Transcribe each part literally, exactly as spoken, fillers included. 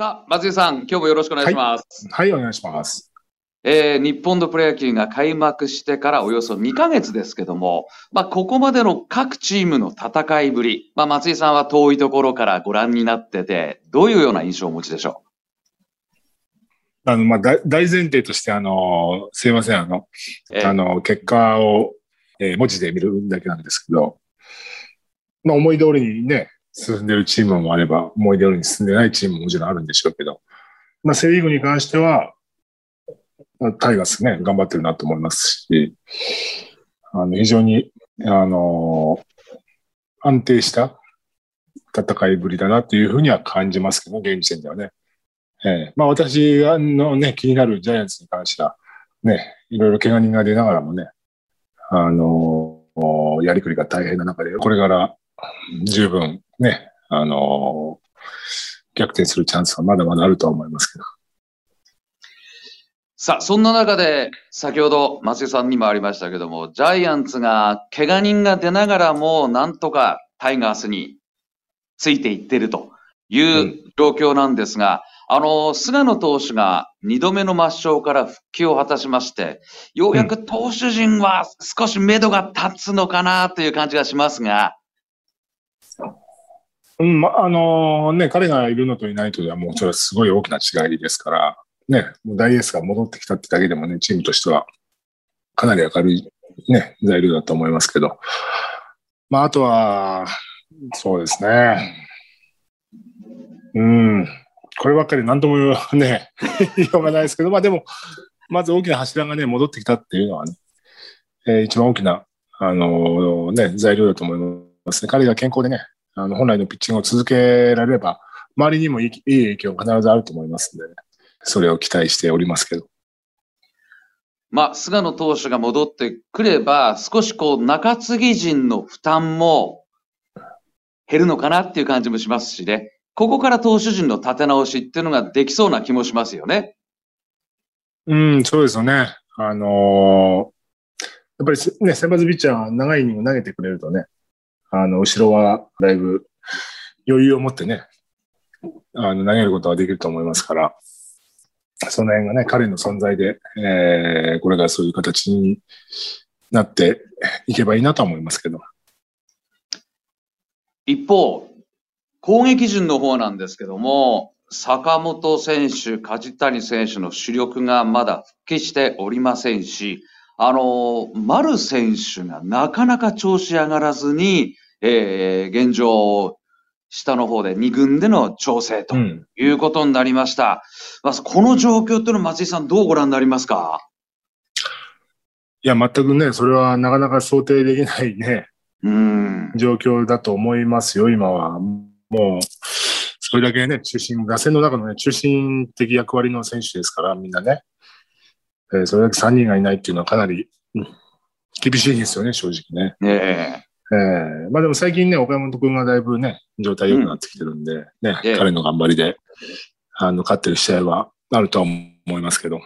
さあ松井さん、今日もよろしくお願いします。はい、はい、お願いします。えー、日本のプロ野球が開幕してからおよそにかげつですけども、まあ、ここまでの各チームの戦いぶり、まあ、松井さんは遠いところからご覧になってて、どういうような印象をお持ちでしょう？あの、まあ、大前提として、あの、すいません、あの、えー、あの結果を、えー、文字で見るだけなんですけど、まあ、思い通りにね、進んでるチームもあれば、思い出よりに進んでないチームももちろんあるんでしょうけど、まあ、セ・リーグに関しては、タイガースね、頑張ってるなと思いますし、あの非常に、あのー、安定した戦いぶりだなというふうには感じますけど、現時点ではね。えー、まあ、私のね、気になるジャイアンツに関しては、ね、いろいろ怪我人が出ながらもね、あのー、やりくりが大変な中で、これから十分、ね、あのー、逆転するチャンスはまだまだあるとは思いますけど。さあ、そんな中で、先ほど松井さんにもありましたけども、ジャイアンツが怪我人が出ながらも、なんとかタイガースについていってるという状況なんですが、うん、あのー、菅野投手がにどめの抹消から復帰を果たしまして、ようやく投手陣は少し目処が立つのかなという感じがしますが、うん、あのね、彼がいるのといないとではもうそれはすごい大きな違いですから、ね、もう大エースが戻ってきたってだけでもね、チームとしてはかなり明るい、ね、材料だと思いますけど、まあ、あとは、そうですね、うん、こればっかり何とも言う、ね、言いようがないですけど、まあ、でも、まず大きな柱がね、戻ってきたっていうのはね、えー、一番大きな、あのーね、材料だと思いますね。彼が健康でね、あの本来のピッチングを続けられれば、周りにもいい、いい影響が必ずあると思いますので、ね、それを期待しておりますけど。まあ、菅野投手が戻ってくれば、少しこう、中継ぎ陣の負担も減るのかなっていう感じもしますしね、ここから投手陣の立て直しっていうのができそうな気もしますよね。うん、そうですよね。あのー、やっぱりね、先発ピッチャーが長いイニング投げてくれるとね、あの後ろはだいぶ余裕を持ってね、あの投げることはできると思いますから、その辺がね、彼の存在で、えー、これからそういう形になっていけばいいなとは思いますけど。一方、攻撃陣の方なんですけども、坂本選手、梶谷選手の主力がまだ復帰しておりませんし、あの丸選手がなかなか調子上がらずに、えー、現状、下の方でに軍での調整ということになりました。うん、まあ、この状況というのは松井さん、どうご覧になりますか？いや、全くね、それはなかなか想定できないね、うん、状況だと思いますよ、今は。もう、それだけね、中心、打線の中のね、中心的役割の選手ですから、みんなね。それだけさんにんがいないっていうのはかなり厳しいですよね、正直ね。えーえー、まあでも最近ね、岡本君がだいぶね、状態良くなってきてるんで、うん、ね、えー、彼の頑張りで、あの、勝ってる試合はあるとは思いますけど。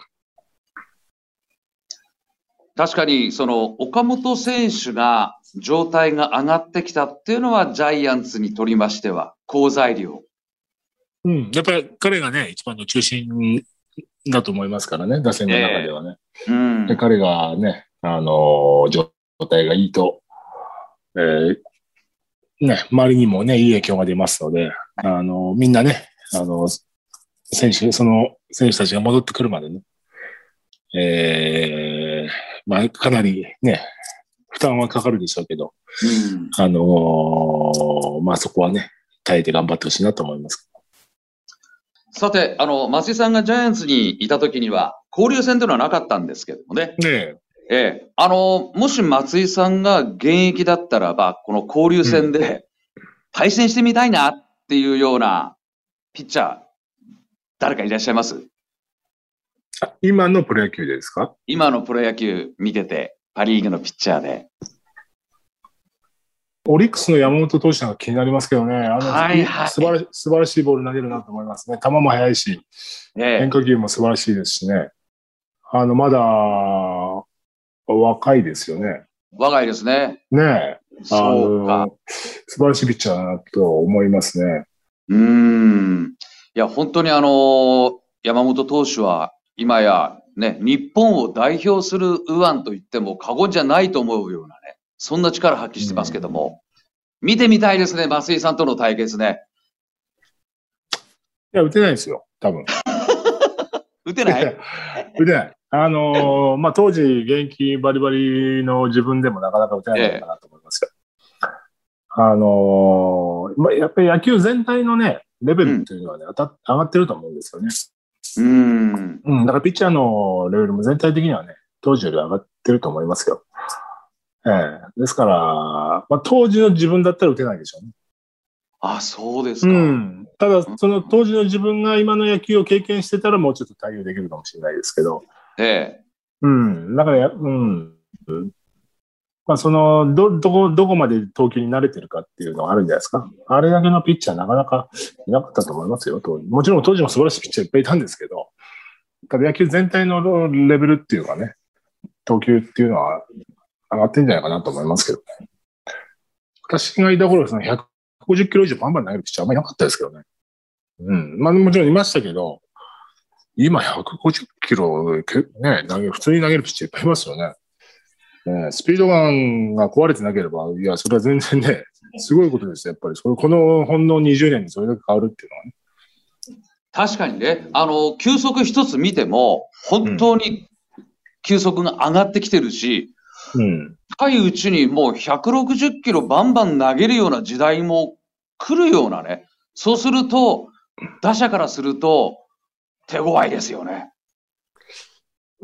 確かに、その、岡本選手が状態が上がってきたっていうのは、ジャイアンツにとりましては、好材料。うん、やっぱり彼がね、一番の中心だと思いますからね、打線の中ではね。えーうん、で彼がね、あのー、状態がいいと、えーね、周りにもね、いい影響が出ますので、あのー、みんなね、あのー、選手、その選手たちが戻ってくるまでね、えー、まあ、かなりね、負担はかかるでしょうけど、うん、あのー、まあ、そこはね、耐えて頑張ってほしいなと思います。さて、あの、松井さんがジャイアンツにいたときには、交流戦というのはなかったんですけどもね。ねえ。ええ。あの、もし松井さんが現役だったらば、この交流戦で対戦してみたいなっていうようなピッチャー、誰かいらっしゃいます？今のプロ野球ですか？今のプロ野球見てて、パ・リーグのピッチャーで。オリックスの山本投手なんか気になりますけどね、あの、はいはい、素晴らしい、素晴らしいボール投げるなと思いますね。球も速いし、ええ、変化球も素晴らしいですしね。あの、まだ、若いですよね。若いですね。ねえ。そうか。素晴らしいピッチャーだなと思いますね。うーん。いや、本当にあの、山本投手は今やね、日本を代表する右腕と言っても過言じゃないと思うようなね、そんな力発揮してますけども、うん、見てみたいですね、増井さんとの対決ね。いや、打てないですよ、多分。打てない打てない。あのー、まあ、当時、現役バリバリの自分でもなかなか打てないのかなと思いますけど、ええ、あのー、まあ、やっぱり野球全体のね、レベルっていうのはね、うん、上がってると思うんですよね。うん。うん。だからピッチャーのレベルも全体的にはね、当時より上がってると思いますけど。ええ。ですから、まあ、当時の自分だったら打てないでしょうね。あ、そうですか。うん。ただ、その当時の自分が今の野球を経験してたらもうちょっと対応できるかもしれないですけど。ええ。うん。だから、うん。まあ、その、ど、どこ、どこまで投球に慣れてるかっていうのがあるんじゃないですか。あれだけのピッチャーなかなかいなかったと思いますよ、当時。もちろん当時も素晴らしいピッチャーいっぱいいたんですけど、ただ野球全体のレベルっていうかね、投球っていうのは上がってんじゃないかなと思いますけどね。私がいた頃、そのひゃくごじゅっキロ以上バンバン投げるピッチャーあんまりなかったですけどね。うん。まあ、もちろんいましたけど、今ひゃくごじゅっキロ、ね、投げ、普通に投げるピッチャーいっぱいいますよね。ね、スピードガンが壊れてなければ、いや、それは全然ね、すごいことですよ、やっぱり。それこのほんのにじゅうねんにそれだけ変わるっていうのはね。確かにね、あの、球速一つ見ても、本当に球速が上がってきてるし、うん、深いうちにもうひゃくろくじゅっキロバンバン投げるような時代も来るようなね、そうすると、打者からすると、手強いですよね。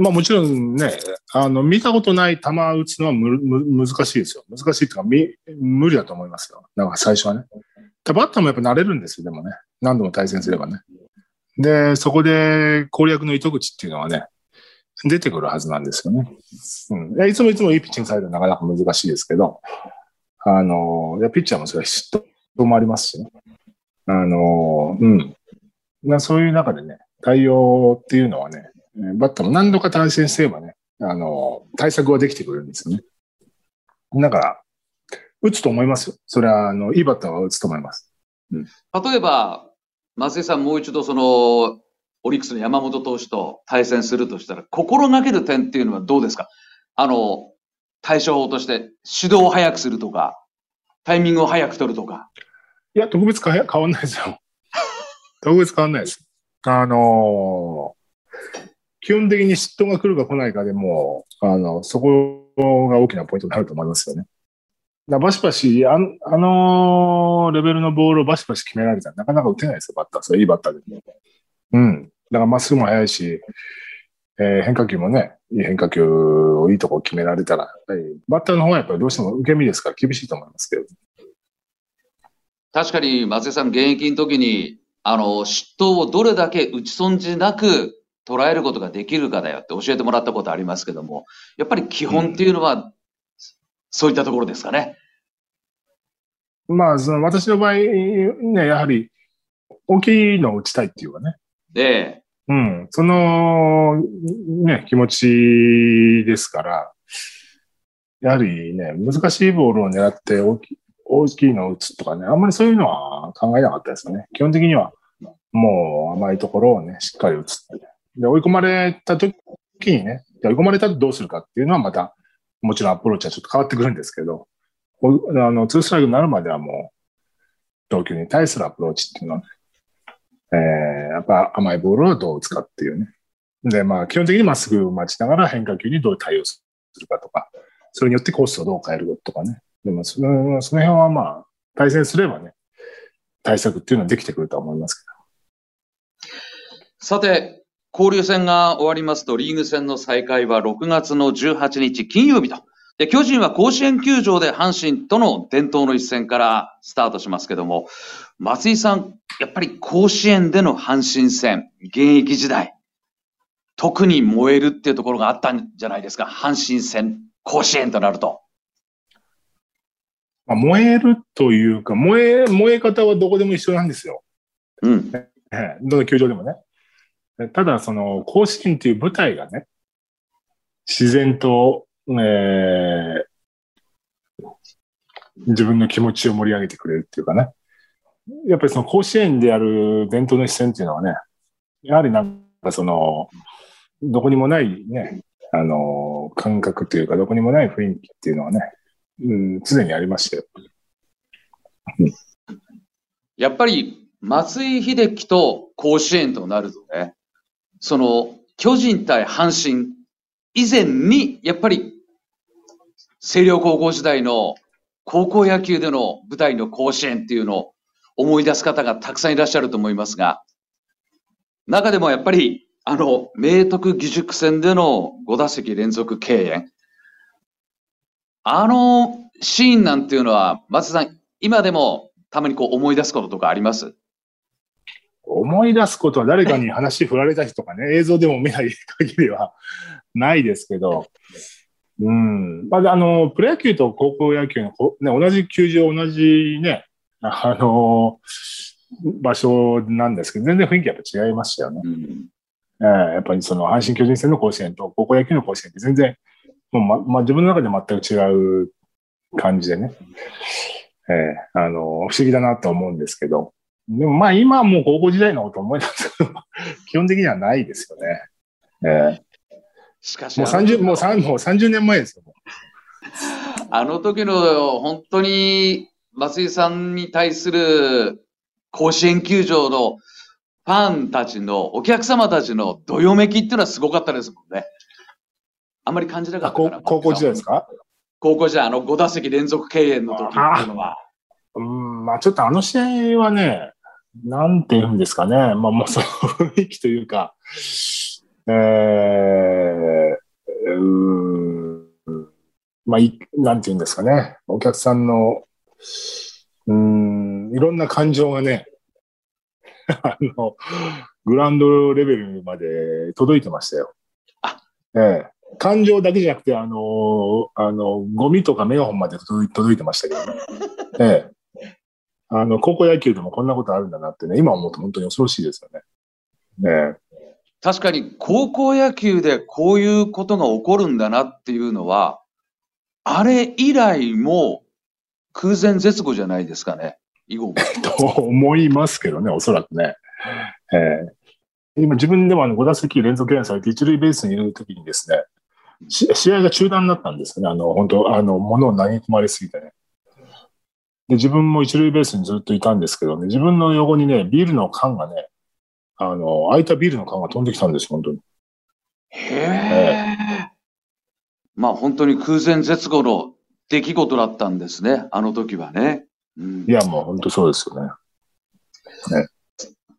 まあもちろんね、あの、見たことない球打つのはむむ難しいですよ。難しいとか、み、無理だと思いますよ。だから最初はね。バッターもやっぱ慣れるんですよ、でもね。何度も対戦すればね。で、そこで攻略の糸口っていうのはね、出てくるはずなんですよね。うん。いや、いつもいつもいいピッチングされるのはなかなか難しいですけど、あの、いや、ピッチャーもそれは嫉妬もありますしね。あの、うん。そういう中でね、対応っていうのはね、バッターも何度か対戦すればね、あの、対策はできてくるんですよね。だから、打つと思いますよ。それは、あの、いいバッターは打つと思います。うん、例えば、松井さん、もう一度、その、オリックスの山本投手と対戦するとしたら、心がける点っていうのはどうですか？あの、対処法として、指導を早くするとか、タイミングを早く取るとか。いや、特別変わんないですよ。特別変わんないです。あのー、基本的に嫉妬が来るか来ないかでも、あの、そこが大きなポイントになると思いますよね。だバシバシ、あの、あのレベルのボールをバシバシ決められたらなかなか打てないですよ、バッター。それいいバッターでも。うん。だからまっすぐも速いし、えー、変化球もね、いい変化球をいいとこ決められたら、バッターの方はやっぱりどうしても受け身ですから厳しいと思いますけど。確かに松井さん、現役の時に、あの、嫉妬をどれだけ打ち損じなく、捉えることができるかだよって教えてもらったことありますけども、やっぱり基本っていうのは、そういったところですかね。うん、まあ、その私の場合、ね、やはり、大きいのを打ちたいっていうかね。で、うん、その、ね、気持ちですから、やはりね、難しいボールを狙って大き、大きいのを打つとかね、あんまりそういうのは考えなかったですよね。基本的には、もう甘いところをね、しっかり打つって。で、追い込まれた時にね、追い込まれたらどうするかっていうのはまた、もちろんアプローチはちょっと変わってくるんですけど、あの、ツーストライクになるまではもう、投球に対するアプローチっていうのは、ね、えー、やっぱ甘いボールをどう打つかっていうね。で、まあ、基本的にまっすぐ待ちながら変化球にどう対応するかとか、それによってコースをどう変えるとかね。でもその、その辺はまあ、対戦すればね、対策っていうのはできてくると思いますけど。さて、交流戦が終わりますと、リーグ戦の再開はろくがつのじゅうはちにち金曜日と。で、巨人は甲子園球場で阪神との伝統の一戦からスタートしますけども、松井さん、やっぱり甲子園での阪神戦、現役時代、特に燃えるっていうところがあったんじゃないですか、阪神戦、甲子園となると。まあ、燃えるというか、燃え、燃え方はどこでも一緒なんですよ。うん。どの球場でもね。ただ、その、甲子園という舞台がね、自然と、えー、自分の気持ちを盛り上げてくれるっていうかね。やっぱりその甲子園でやる伝統の一戦っていうのはね、やはりなんかその、どこにもないね、あの、感覚というか、どこにもない雰囲気っていうのはね、うん、常にありましたよ。うん、やっぱり松井秀喜と甲子園となるとね、その、巨人対阪神以前に、やっぱり、星稜高校時代の高校野球での舞台の甲子園っていうのを思い出す方がたくさんいらっしゃると思いますが、中でもやっぱり、あの、明徳義塾戦でのご打席連続敬遠。あのシーンなんていうのは、松井さん、今でもたまにこう思い出すこととかあります？思い出すことは誰かに話振られたりとかね、映像でも見ない限りはないですけど、うん。まあ、あの、プロ野球と高校野球の、ね、同じ球場、同じね、あの、場所なんですけど、全然雰囲気やっぱ違いましたよね。うん、えー、やっぱりその阪神巨人戦の甲子園と高校野球の甲子園って全然、もうままあ、自分の中で全く違う感じでね、えー、あの、不思議だなと思うんですけど、でもまあ今はもう高校時代のこと思い出すけど、基本的にはないですよね。えー、しかしもう30、もうさん、もうさんじゅうねんまえですよ。あの時の本当に松井さんに対する甲子園球場のファンたちの、お客様たちのどよめきっていうのはすごかったですもんね。あんまり感じなかったかな。高校時代ですか？高校時代、あのご打席連続敬遠の時っていうのは。うん、まあちょっとあの試合はね、なんていうんですかね、まあもうその雰囲気というか、えー、うん、まあい、なんていうんですかね、お客さんの、うん、いろんな感情がね、あのグラウンドレベルまで届いてましたよ。あ、ええ、感情だけじゃなくて、あのあのゴミとかメガホンまで届い、届いてましたけどね。ええ、あの高校野球でもこんなことあるんだなってね、今思うと本当に恐ろしいですよね。ええ、確かに高校野球でこういうことが起こるんだなっていうのは、あれ以来も空前絶後じゃないですかね。と思いますけどね、おそらくね。えー、今、自分でもあのご打席連続敬遠されて、一塁ベースにいるときにですね、試合が中断になったんですね、あの本当、あの物を投げ込まれすぎてね。で、自分も一塁ベースにずっといたんですけどね、自分の横にね、ビールの缶がね、あの空いたビールの缶が飛んできたんです、本当に。へえ。えー、まあ、本当に空前絶後の出来事だったんですね、あの時はね。いや、もう本当そうですよね。ね、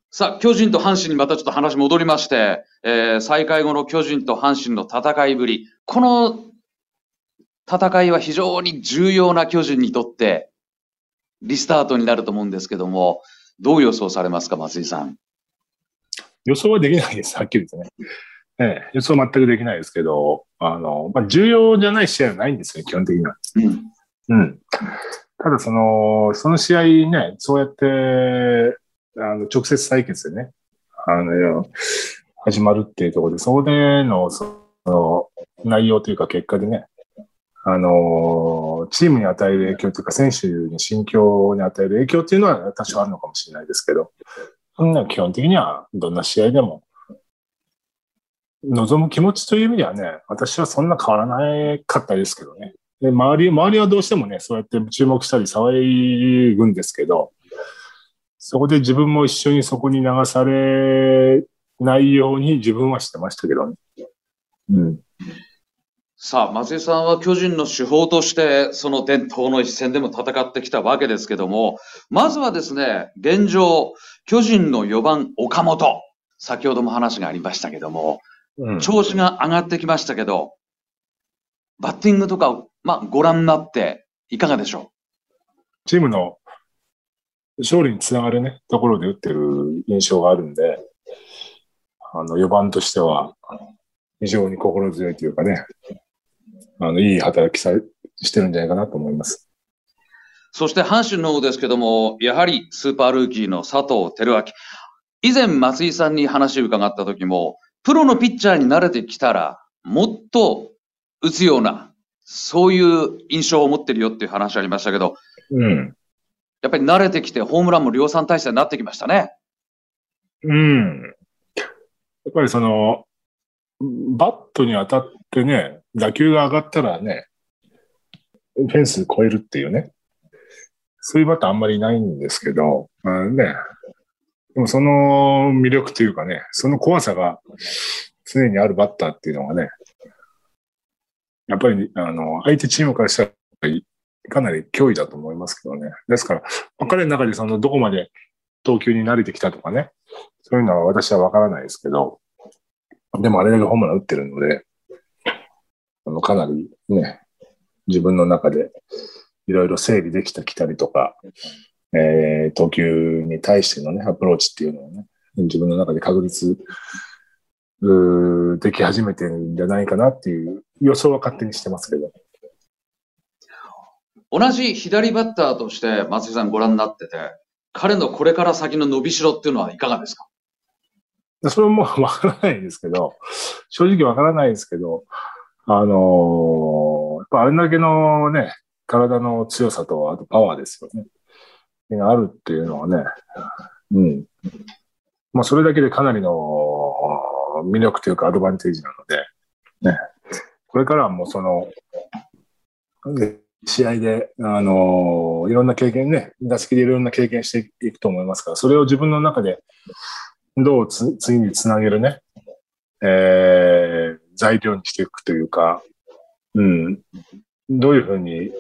さあ、巨人と阪神にまたちょっと話戻りまして、えー、再開後の巨人と阪神の戦いぶり、この戦いは非常に重要な巨人にとってリスタートになると思うんですけども、どう予想されますか、松井さん。予想はできないです、はっきり言ってね。ええ、予想は全くできないですけど、あの、まあ、重要じゃない試合はないんですよ、基本的には。うん。うん。ただその、その試合ね、そうやって、あの、直接対決でね、あの、始まるっていうところで、そこでの、その、内容というか結果でね、あの、チームに与える影響というか、選手に心境に与える影響っていうのは多少あるのかもしれないですけど、そんな基本的にはどんな試合でも、望む気持ちという意味ではね、私はそんな変わらないかったですけどね。で、周り、周りはどうしてもね、そうやって注目したり騒ぐんですけど、そこで自分も一緒にそこに流されないように自分はしてましたけどね。うん、さあ、松井さんは巨人の主砲として、その伝統の一戦でも戦ってきたわけですけども、まずはですね、現状、巨人のよばん岡本、先ほども話がありましたけども、うん、調子が上がってきましたけど、バッティングとか、まあ、ご覧になって、いかがでしょう？チームの勝利につながるね、ところで打ってる印象があるんで、あの、よばんとしては、非常に心強いというかね、あの、いい働きさしてるんじゃないかなと思います。そして、阪神の方ですけども、やはりスーパールーキーの佐藤輝明。以前、松井さんに話を伺った時も、プロのピッチャーに慣れてきたら、もっと打つような、そういう印象を持ってるよっていう話ありましたけど、うん、やっぱり慣れてきてホームランも量産体制になってきましたね。うん。やっぱりその、バットに当たってね、打球が上がったらね、フェンス超えるっていうね、そういうバットあんまりないんですけど、まあね、でもその魅力というかね、その怖さが常にあるバッターっていうのがね、やっぱりあの相手チームからしたらかなり脅威だと思いますけどね。ですから、彼の中でそのどこまで投球に慣れてきたとかね、そういうのは私は分からないですけど、でもあれだけホームラン打ってるので、あのかなりね、自分の中でいろいろ整理できてきたりとか、えー、投球に対してのね、アプローチっていうのをね、自分の中で確立でき始めてるんじゃないかなっていう予想は勝手にしてますけど。同じ左バッターとして松井さんご覧になってて、彼のこれから先の伸びしろっていうのはいかがですか？それもわからないですけど、正直わからないですけど、あのー、やっぱあれだけのね、体の強さと、あとパワーですよね。あるっていうのはね、うん。まあそれだけでかなりの魅力というかアドバンテージなので、ね、これからはもうその、試合で、あのー、いろんな経験ね、打席でいろんな経験していくと思いますから、それを自分の中で、どうつ次につなげるね、えー、材料にしていくというか、うん、どういうふうに、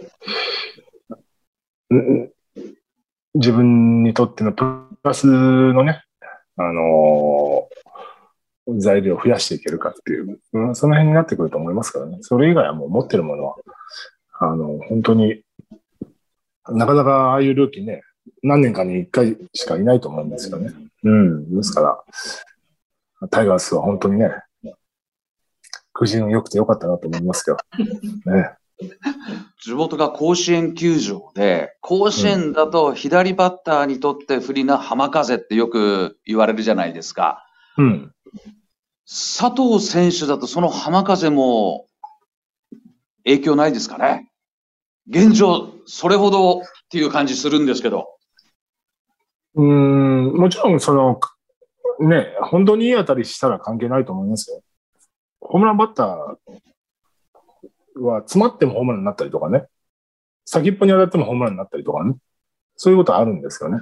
うん、自分にとってのプラスのね、あのー、材料を増やしていけるかっていう、うん、その辺になってくると思いますからね。それ以外はもう持ってるものは、あの、本当になかなかああいうルーキーね、何年かにいっかいしかいないと思うんですよね。うん。ですから、タイガースは本当にね、くじ運良くてよかったなと思いますけど、ね。地元が甲子園球場で、甲子園だと左バッターにとって不利な浜風ってよく言われるじゃないですか。うん。佐藤選手だとその浜風も影響ないですかね。現状、それほどっていう感じするんですけど。うーん、もちろん、その、ね、本当にいい当たりしたら関係ないと思いますよ。ホームランバッターは、詰まってもホームランになったりとかね、先っぽに当たってもホームランになったりとかね、そういうことはあるんですよね。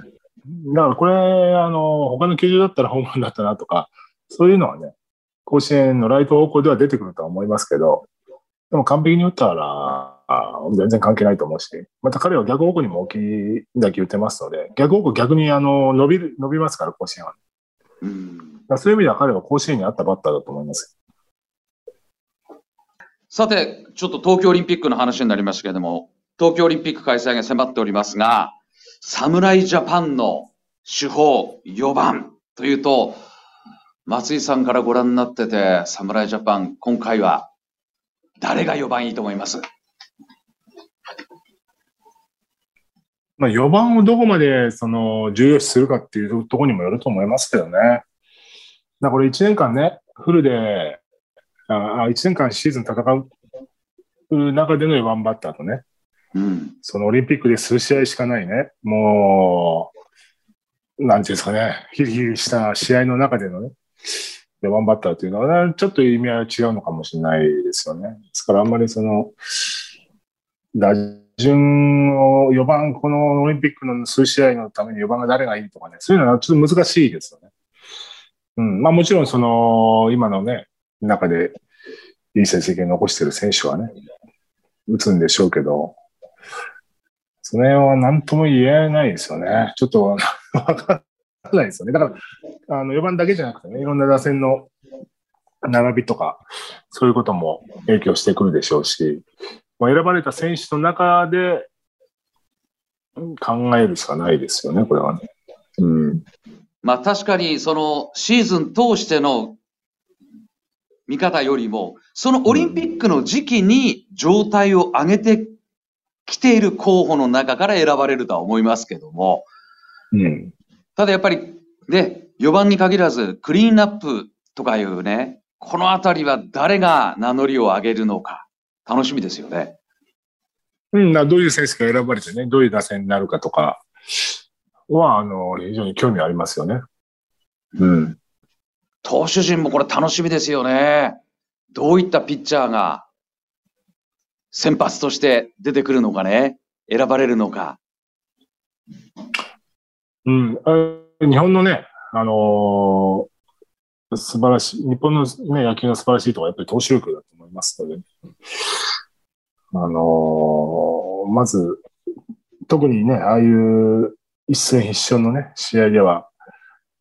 だからこれ、あの、他の球場だったらホームランだったなとか、そういうのはね、甲子園のライト方向では出てくるとは思いますけど、でも完璧に打ったら、全然関係ないと思うし、また彼は逆方向にも大きい打球打てますので、逆方向逆にあの伸びる、伸びますから、甲子園は。うん、そういう意味では彼は甲子園に合ったバッターだと思います。さて、ちょっと東京オリンピックの話になりましたけれども、東京オリンピック開催が迫っておりますが、侍ジャパンの主砲よんばんというと、松井さんからご覧になってて、侍ジャパン、今回は誰がよんばんいいと思います？まあ、よんばんをどこまでその重要視するかっていうところにもよると思いますけどね。だこれいちねんかんね、フルで、あいちねんかんシーズン戦う中でのよんばんバッターとね、うん、そのオリンピックで数試合しかないね、もう、なんていうんですかね、ヒリヒリした試合の中でのね、よんばんバッターというのは、ちょっと意味合いは違うのかもしれないですよね。ですから、あんまりその、打順をよんばん、このオリンピックの数試合のためによんばんが誰がいいとかね、そういうのはちょっと難しいですよね。うん。まあもちろんその、今のね、中でいい成績を残している選手はね、打つんでしょうけど、その辺は何とも言えないですよね。ちょっとわからないですよね。だから、あのよんばんだけじゃなくてね、いろんな打線の並びとか、そういうことも影響してくるでしょうし、選ばれた選手の中で考えるしかないですよね、これはね。うん、まあ確かに、そのシーズン通しての見方よりも、そのオリンピックの時期に状態を上げてきている候補の中から選ばれるとは思いますけども、うん、ただやっぱり、ね、よんばんに限らず、クリーンアップとかいうね、このあたりは誰が名乗りを上げるのか。楽しみですよね。うん、どういう選手が選ばれてね、どういう打線になるかとか、は、あの、非常に興味ありますよね。うん。投手陣もこれ楽しみですよね。どういったピッチャーが先発として出てくるのかね、選ばれるのか。うん、日本のね、あのー、素晴らしい、日本の、ね、野球の素晴らしいところはやっぱり投手力だと思いますので、あのー、まず、特にね、ああいう一戦必勝のね、試合では、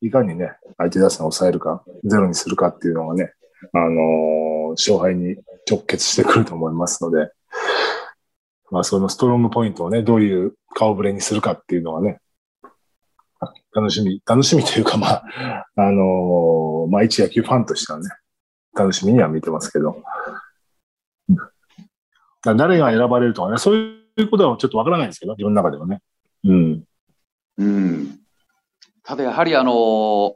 いかにね、相手打線を抑えるか、ゼロにするかっていうのがね、あのー、勝敗に直結してくると思いますので、まあ、そのストロングポイントをね、どういう顔ぶれにするかっていうのはね、楽しみ、楽しみというか、まあ、あのー、まあ、一野球ファンとしてはね、楽しみには見てますけど、誰が選ばれるとかね、そういうことはちょっとわからないんですけど、自分の中ではね。うん。うん。ただやはりあのー、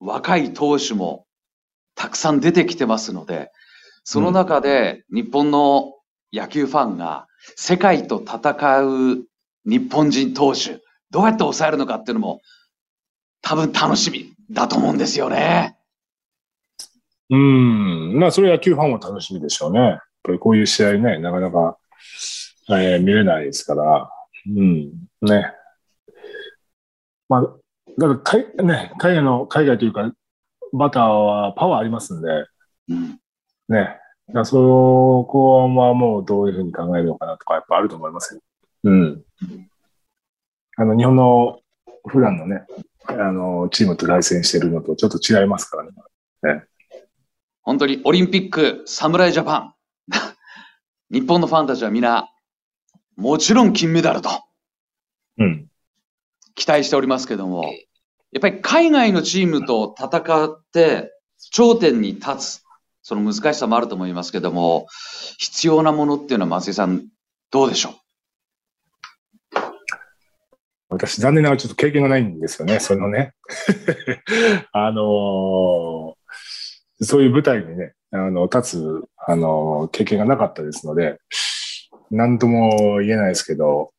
若い投手もたくさん出てきてますので、その中で日本の野球ファンが世界と戦う日本人投手、どうやって抑えるのかっていうのも多分楽しみだと思うんですよね。うん。まあそれは野球ファンも楽しみでしょうね。やっぱりこういう試合ね、なかなか、えー、見れないですから。うん。ね。まあ、だから海、ね、海外の、海外というか、バターはパワーありますんで、うん、ね。だからそこはもうどういうふうに考えるのかなとか、やっぱあると思いますよ。うん。あの、日本の普段のね、あの、チームと対戦してるのとちょっと違いますからね。ね、本当にオリンピック、侍ジャパン。日本のファンたちはみんな、もちろん金メダルと。うん。期待しておりますけども、やっぱり海外のチームと戦って頂点に立つ、その難しさもあると思いますけども、必要なものっていうのは松井さんどうでしょう？私残念ながらちょっと経験がないんですよね、そのねあのー、そういう舞台にね、あの立つ、あのー、経験がなかったですので、何とも言えないですけど、